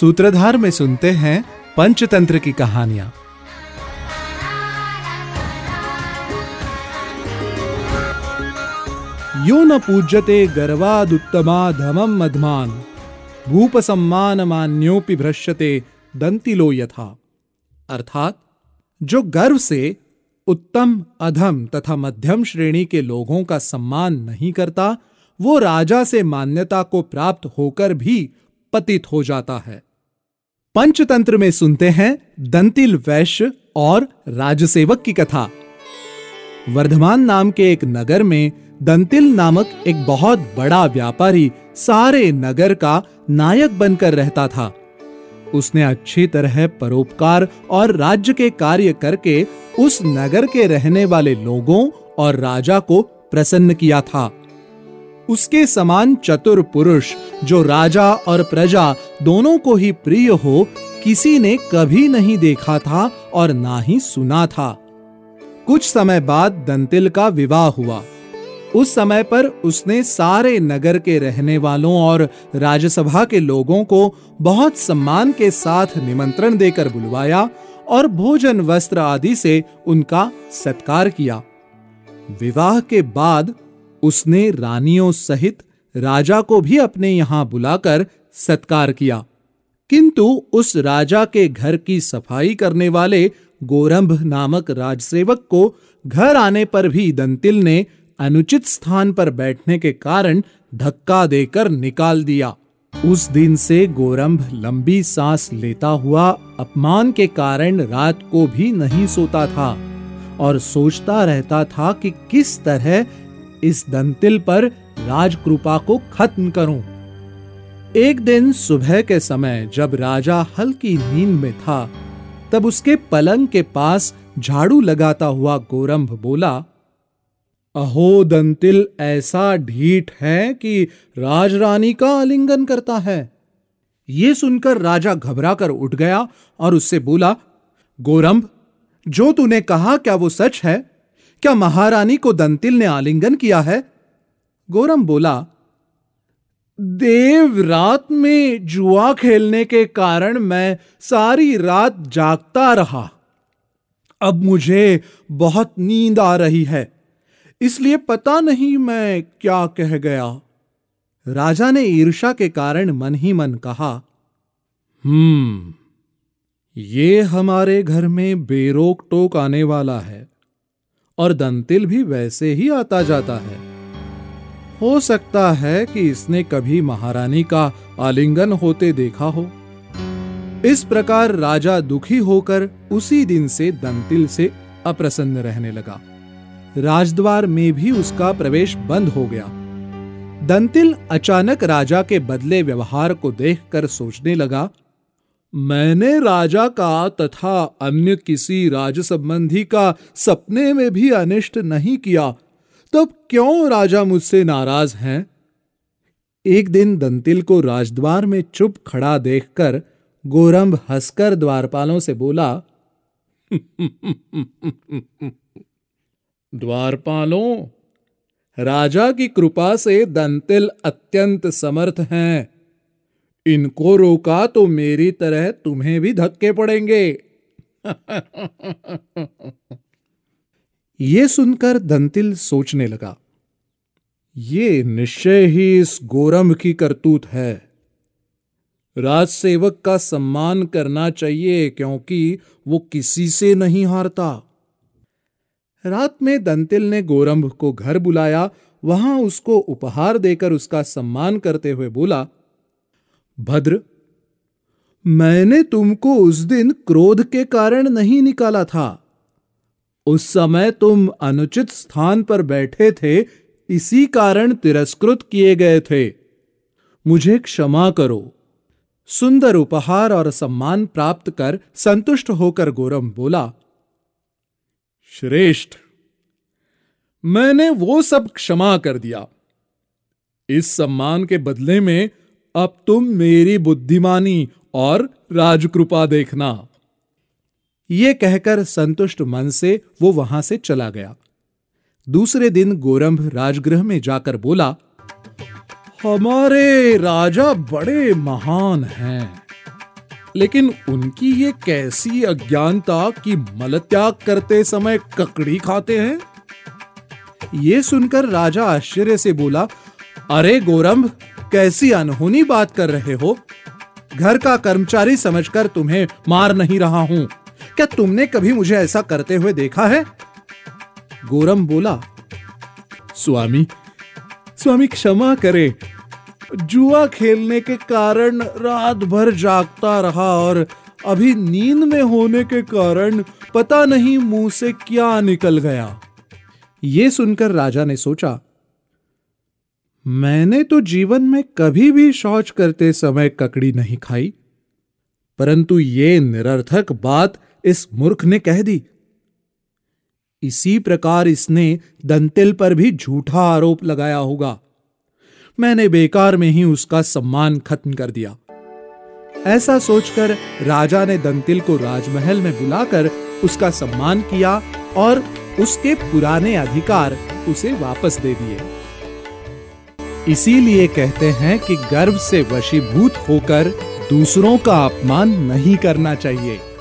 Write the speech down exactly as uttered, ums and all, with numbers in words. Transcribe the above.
सूत्रधार में सुनते हैं पंचतंत्र की कहानियां। यो न पूज्यते गर्वादुत्तमा धमम मधमान भूप सम्मान मान्योपि भ्रश्यते दन्तिलो यथा। अर्थात जो गर्व से उत्तम, अधम तथा मध्यम श्रेणी के लोगों का सम्मान नहीं करता, वो राजा से मान्यता को प्राप्त होकर भी पतित हो जाता है। पंचतंत्र में सुनते हैं दन्तिल वैश्य और राजसेवक की कथा। वर्धमान नाम के एक नगर में दन्तिल नामक एक बहुत बड़ा व्यापारी सारे नगर का नायक बनकर रहता था। उसने अच्छी तरह परोपकार और राज्य के कार्य करके उस नगर के रहने वाले लोगों और राजा को प्रसन्न किया था। उसके समान चतुर पुरुष जो राजा और प्रजा दोनों को ही प्रिय हो, किसी ने कभी नहीं देखा था और ना ही सुना था। कुछ समय बाद दन्तिल का विवाह हुआ। उस समय पर उसने सारे नगर के रहने वालों और राजसभा के लोगों को बहुत सम्मान के साथ निमंत्रण देकर बुलवाया और भोजन, वस्त्र आदि से उनका सत्कार किया। विवाह के बाद उसने रानियों सहित राजा को भी अपने यहाँ बुलाकर सत्कार किया, किंतु उस राजा के घर की सफाई करने वाले गोरम्भ नामक राजसेवक को घर आने पर भी दन्तिल ने अनुचित स्थान पर बैठने के कारण धक्का देकर निकाल दिया। उस दिन से गोरम्भ लंबी सांस लेता हुआ अपमान के कारण रात को भी नहीं सोता था और सोचता रहता था कि किस तरह इस दन्तिल पर राजकृपा को खत्म करूं। एक दिन सुबह के समय जब राजा हल्की नींद में था, तब उसके पलंग के पास झाड़ू लगाता हुआ गोरम्भ बोला, अहो दन्तिल ऐसा ढीठ है कि राजरानी का आलिंगन करता है। ये सुनकर राजा घबरा कर उठ गया और उससे बोला, गोरम्भ, जो तूने कहा क्या वो सच है? क्या महारानी को दन्तिल ने आलिंगन किया है? गोरम्भ बोला, देव रात में जुआ खेलने के कारण मैं सारी रात जागता रहा। अब मुझे बहुत नींद आ रही है, इसलिए पता नहीं मैं क्या कह गया। राजा ने ईर्ष्या के कारण मन ही मन कहा, हम्म, ये हमारे घर में बेरोक टोक आने वाला है और दन्तिल भी वैसे ही आता जाता है। हो सकता है कि इसने कभी महारानी का आलिंगन होते देखा हो। इस प्रकार राजा दुखी होकर उसी दिन से दन्तिल से अप्रसन्न रहने लगा। राजद्वार में भी उसका प्रवेश बंद हो गया। दन्तिल अचानक राजा के बदले व्यवहार को देखकर सोचने लगा, मैंने राजा का तथा अन्य किसी राज संबंधी का सपने में भी अनिष्ट नहीं किया, तब क्यों राजा मुझसे नाराज हैं? एक दिन दन्तिल को राजद्वार में चुप खड़ा देखकर गोरम्भ हंसकर द्वारपालों से बोला, द्वारपालों, राजा की कृपा से दन्तिल अत्यंत समर्थ हैं। इनको रोका तो मेरी तरह तुम्हें भी धक्के पड़ेंगे। ये सुनकर दन्तिल सोचने लगा, ये निश्चय ही इस गोरम्भ की करतूत है। राजसेवक का सम्मान करना चाहिए क्योंकि वो किसी से नहीं हारता। रात में दन्तिल ने गोरम्भ को घर बुलाया। वहां उसको उपहार देकर उसका सम्मान करते हुए बोला, भद्र, मैंने तुमको उस दिन क्रोध के कारण नहीं निकाला था। उस समय तुम अनुचित स्थान पर बैठे थे, इसी कारण तिरस्कृत किए गए थे। मुझे क्षमा करो। सुंदर उपहार और सम्मान प्राप्त कर संतुष्ट होकर गोरम्भ बोला, श्रेष्ठ, मैंने वो सब क्षमा कर दिया। इस सम्मान के बदले में अब तुम मेरी बुद्धिमानी और राजकृपा देखना। ये कहकर संतुष्ट मन से वो वहां से चला गया। दूसरे दिन गोरम्भ राजगृह में जाकर बोला, हमारे राजा बड़े महान हैं। लेकिन उनकी ये कैसी अज्ञानता कि मलत्याग करते समय ककड़ी खाते हैं। ये सुनकर राजा आश्चर्य से बोला, अरे गोरम्भ, कैसी अनहोनी बात कर रहे हो। घर का कर्मचारी समझकर तुम्हें मार नहीं रहा हूं। क्या तुमने कभी मुझे ऐसा करते हुए देखा है? गोरम्भ बोला, स्वामी स्वामी क्षमा करें, जुआ खेलने के कारण रात भर जागता रहा और अभी नींद में होने के कारण पता नहीं मुंह से क्या निकल गया। यह सुनकर राजा ने सोचा, मैंने तो जीवन में कभी भी शौच करते समय ककड़ी नहीं खाई, परंतु ये निरर्थक बात इस मूर्ख ने कह दी। इसी प्रकार इसने दन्तिल पर भी झूठा आरोप लगाया होगा। मैंने बेकार में ही उसका सम्मान खत्म कर दिया। ऐसा सोचकर राजा ने दन्तिल को राजमहल में बुलाकर उसका सम्मान किया और उसके पुराने अधिकार उसे वापस दे दिए। इसीलिए कहते हैं कि गर्व से वशीभूत होकर दूसरों का अपमान नहीं करना चाहिए।